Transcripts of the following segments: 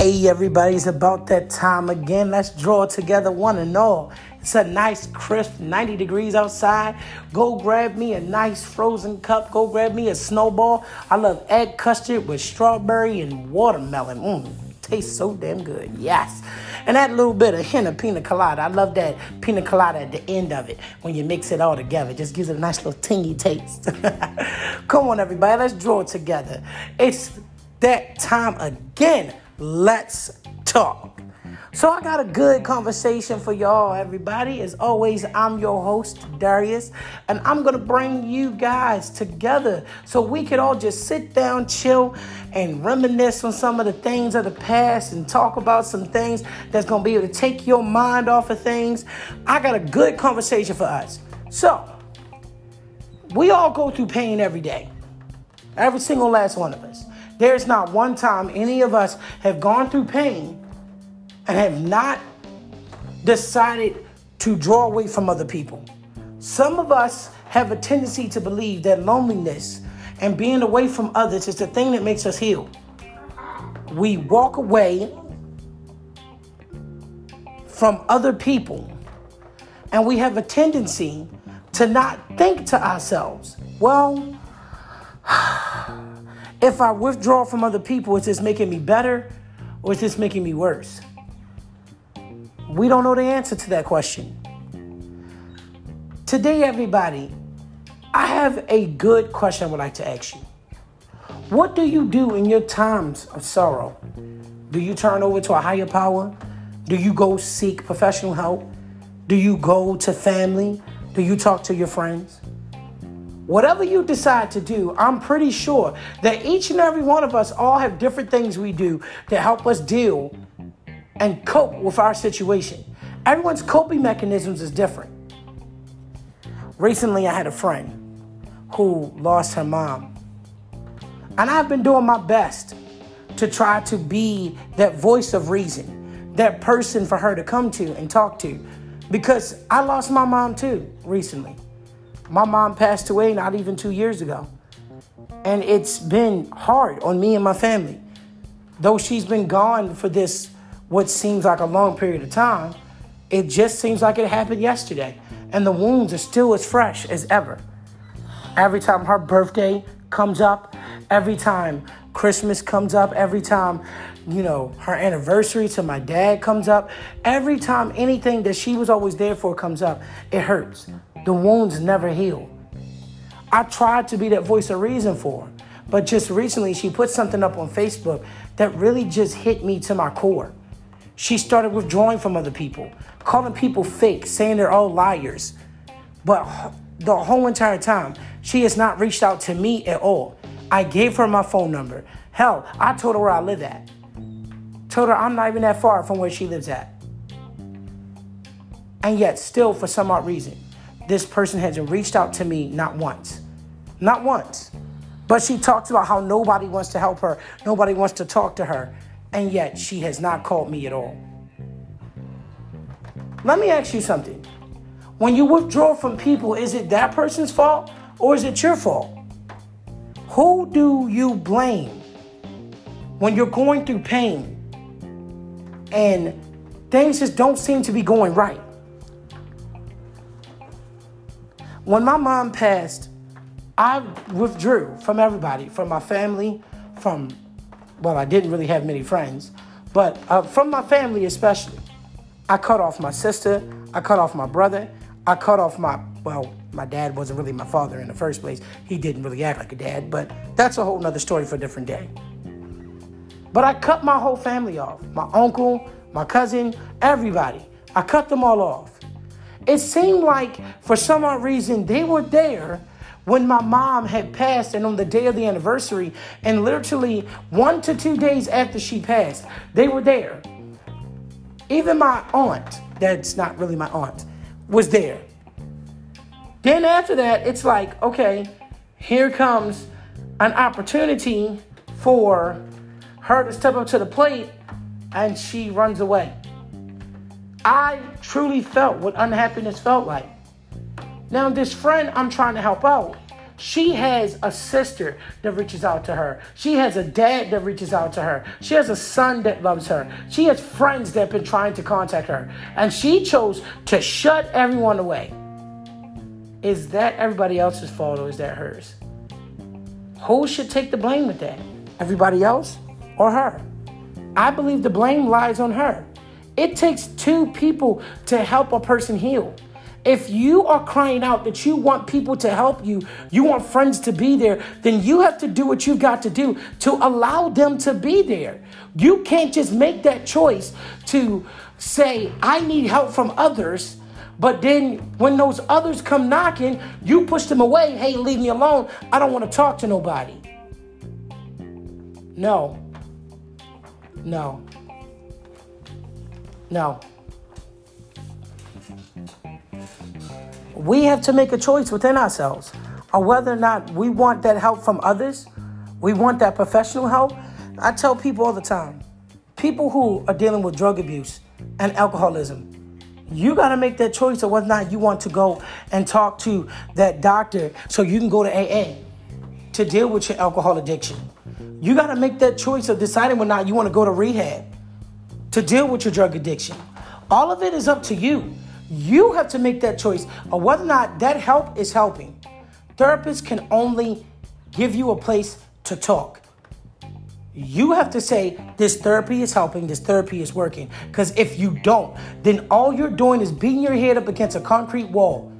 Hey everybody, it's about that time again. Let's draw together one and all. It's a nice crisp 90 degrees outside. Go grab me a nice frozen cup. Go grab me a snowball. I love egg custard with strawberry and watermelon. Tastes so damn good. Yes. And that little bit of hint of pina colada. I love that pina colada at the end of it when you mix it all together. It just gives it a nice little tingy taste. Come on everybody, let's draw together. It's that time again. Let's talk. So I got a good conversation for y'all, everybody. As always, I'm your host, Darius, and I'm going to bring you guys together so we could all just sit down, chill, and reminisce on some of the things of the past and talk about some things that's going to be able to take your mind off of things. I got a good conversation for us. So we all go through pain every day, every single last one of us. There's not one time any of us have gone through pain and have not decided to draw away from other people. Some of us have a tendency to believe that loneliness and being away from others is the thing that makes us heal. We walk away from other people and we have a tendency to not think to ourselves, well, if I withdraw from other people, is this making me better or is this making me worse? We don't know the answer to that question. Today, everybody, I have a good question I would like to ask you. What do you do in your times of sorrow? Do you turn over to a higher power? Do you go seek professional help? Do you go to family? Do you talk to your friends? Whatever you decide to do, I'm pretty sure that each and every one of us all have different things we do to help us deal and cope with our situation. Everyone's coping mechanisms is different. Recently, I had a friend who lost her mom. And I've been doing my best to try to be that voice of reason, that person for her to come to and talk to, because I lost my mom too recently. My mom passed away not even 2 years ago. And it's been hard on me and my family. Though she's been gone for this, what seems like a long period of time, it just seems like it happened yesterday. And the wounds are still as fresh as ever. Every time her birthday comes up, every time Christmas comes up, every time, her anniversary to my dad comes up, every time anything that she was always there for comes up, it hurts. The wounds never heal. I tried to be that voice of reason for her, but just recently she put something up on Facebook that really just hit me to my core. She started withdrawing from other people, calling people fake, saying they're all liars. But the whole entire time, she has not reached out to me at all. I gave her my phone number. Hell, I told her where I live at. Told her I'm not even that far from where she lives at. And yet still, for some odd reason, this person hasn't reached out to me, not once. Not once. But she talks about how nobody wants to help her. Nobody wants to talk to her. And yet she has not called me at all. Let me ask you something. When you withdraw from people, is it that person's fault or is it your fault? Who do you blame when you're going through pain and things just don't seem to be going right? When my mom passed, I withdrew from everybody, from my family, I didn't really have many friends, but from my family especially. I cut off my sister, I cut off my brother, I cut off my dad wasn't really my father in the first place. He didn't really act like a dad, but that's a whole nother story for a different day. But I cut my whole family off, my uncle, my cousin, everybody. I cut them all off. It seemed like, for some odd reason, they were there when my mom had passed and on the day of the anniversary, and literally 1 to 2 days after she passed, they were there. Even my aunt, that's not really my aunt, was there. Then after that, it's like, okay, here comes an opportunity for her to step up to the plate, and she runs away. I truly felt what unhappiness felt like. Now, this friend I'm trying to help out, She has a sister that reaches out to her. She has a dad that reaches out to her. She has a son that loves her. She has friends that have been trying to contact her. And she chose to shut everyone away. Is that everybody else's fault or is that hers? Who should take the blame with that? Everybody else or her? I believe the blame lies on her. It takes two people to help a person heal. If you are crying out that you want people to help you, you want friends to be there, then you have to do what you've got to do to allow them to be there. You can't just make that choice to say, I need help from others. But then when those others come knocking, you push them away. Hey, leave me alone. I don't want to talk to nobody. No. We have to make a choice within ourselves on whether or not we want that help from others. We want that professional help. I tell people all the time, people who are dealing with drug abuse and alcoholism, you got to make that choice of whether or not you want to go and talk to that doctor so you can go to AA to deal with your alcohol addiction. You got to make that choice of deciding whether or not you want to go to rehab to deal with your drug addiction. All of it is up to you. You have to make that choice of whether or not that help is helping. Therapists can only give you a place to talk. You have to say, this therapy is helping, this therapy is working. Because if you don't, then all you're doing is beating your head up against a concrete wall.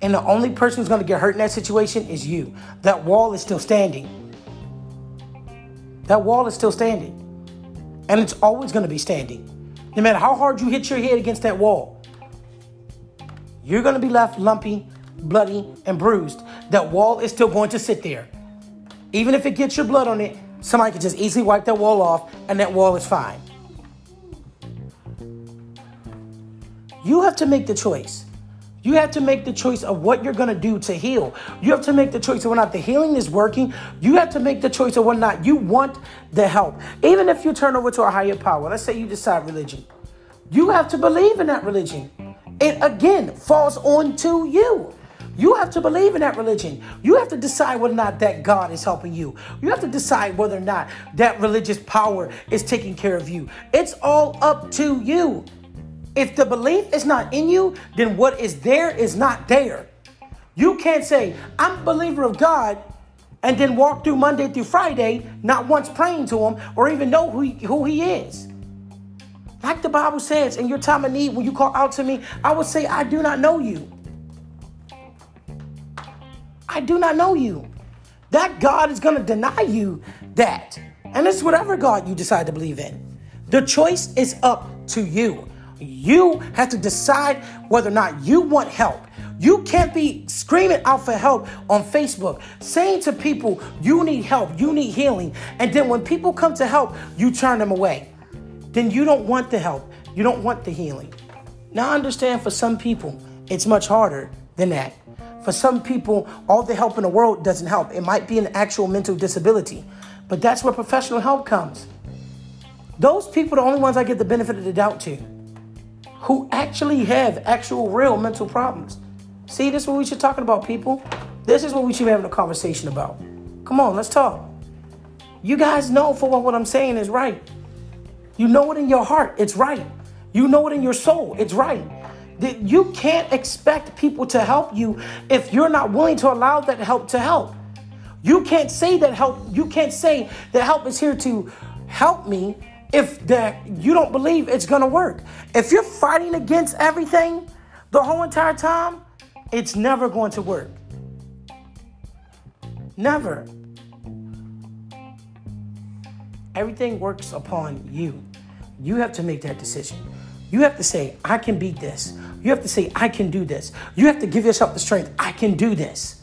And the only person who's going to get hurt in that situation is you. That wall is still standing. That wall is still standing. And it's always going to be standing. No matter how hard you hit your head against that wall, you're going to be left lumpy, bloody, and bruised. That wall is still going to sit there. Even if it gets your blood on it, somebody could just easily wipe that wall off, and that wall is fine. You have to make the choice. You have to make the choice of what you're going to do to heal. You have to make the choice of whether or not the healing is working. You have to make the choice of whether or not you want the help. Even if you turn over to a higher power, let's say you decide religion. You have to believe in that religion. It, again, falls on to you. You have to believe in that religion. You have to decide whether or not that God is helping you. You have to decide whether or not that religious power is taking care of you. It's all up to you. If the belief is not in you, then what is there is not there. You can't say, I'm a believer of God, and then walk through Monday through Friday, not once praying to him or even know who he is. Like the Bible says, in your time of need, when you call out to me, I will say, I do not know you. I do not know you. That God is going to deny you that. And it's whatever God you decide to believe in. The choice is up to you. You have to decide whether or not you want help. You can't be screaming out for help on Facebook, saying to people, you need help, you need healing. And then when people come to help, you turn them away. Then you don't want the help. You don't want the healing. Now, I understand for some people, it's much harder than that. For some people, all the help in the world doesn't help. It might be an actual mental disability, but that's where professional help comes. Those people are the only ones I get the benefit of the doubt to, who actually have actual real mental problems. See, this is what we should be talking about, people. This is what we should be having a conversation about. Come on, let's talk. You guys know for what I'm saying is right. You know it in your heart, it's right. You know it in your soul, it's right. You can't expect people to help you if you're not willing to allow that help to help. You can't say that help is here to help me if that you don't believe it's going to work. If you're fighting against everything the whole entire time, it's never going to work. Never. Everything works upon you. You have to make that decision. You have to say, I can beat this. You have to say, I can do this. You have to give yourself the strength. I can do this.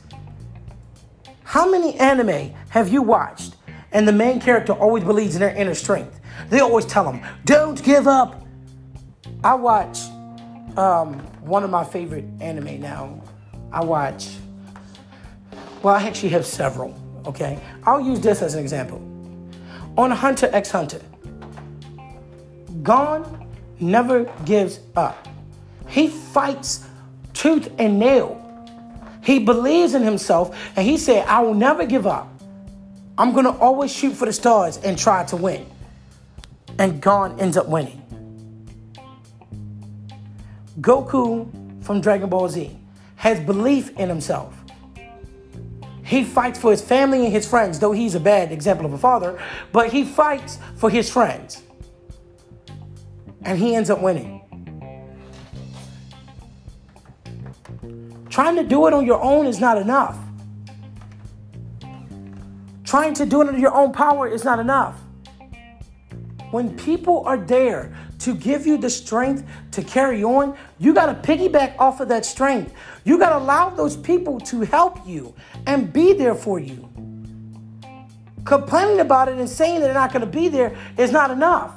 How many anime have you watched and the main character always believes in their inner strength? They always tell them, don't give up. I watch one of my favorite anime now. I actually have several, okay? I'll use this as an example. On Hunter x Hunter, Gon never gives up. He fights tooth and nail. He believes in himself, and he said, I will never give up. I'm going to always shoot for the stars and try to win. And Gon ends up winning. Goku from Dragon Ball Z has belief in himself. He fights for his family and his friends, though he's a bad example of a father, but he fights for his friends. And he ends up winning. Trying to do it on your own is not enough. Trying to do it on your own power is not enough. When people are there to give you the strength to carry on, you got to piggyback off of that strength. You got to allow those people to help you and be there for you. Complaining about it and saying that they're not going to be there is not enough.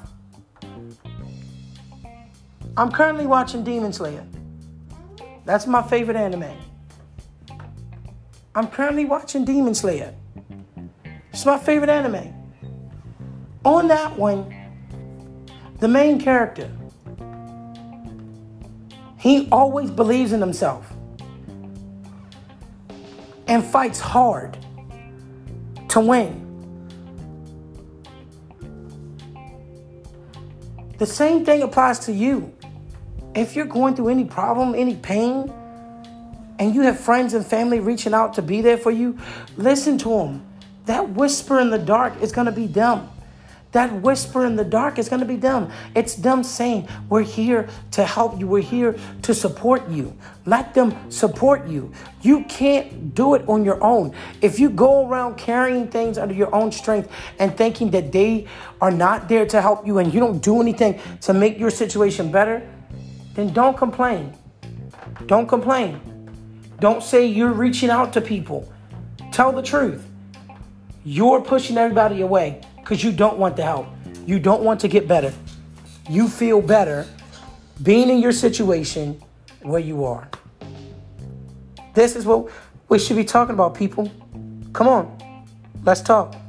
I'm currently watching Demon Slayer. That's my favorite anime. I'm currently watching Demon Slayer. It's my favorite anime. On that one, the main character, he always believes in himself and fights hard to win. The same thing applies to you. If you're going through any problem, any pain, and you have friends and family reaching out to be there for you, listen to them. That whisper in the dark is going to be them. That whisper in the dark is going to be them. It's them saying, we're here to help you. We're here to support you. Let them support you. You can't do it on your own. If you go around carrying things under your own strength and thinking that they are not there to help you and you don't do anything to make your situation better, then don't complain. Don't complain. Don't say you're reaching out to people. Tell the truth. You're pushing everybody away. Because you don't want the help. You don't want to get better. You feel better being in your situation where you are. This is what we should be talking about, people. Come on, let's talk.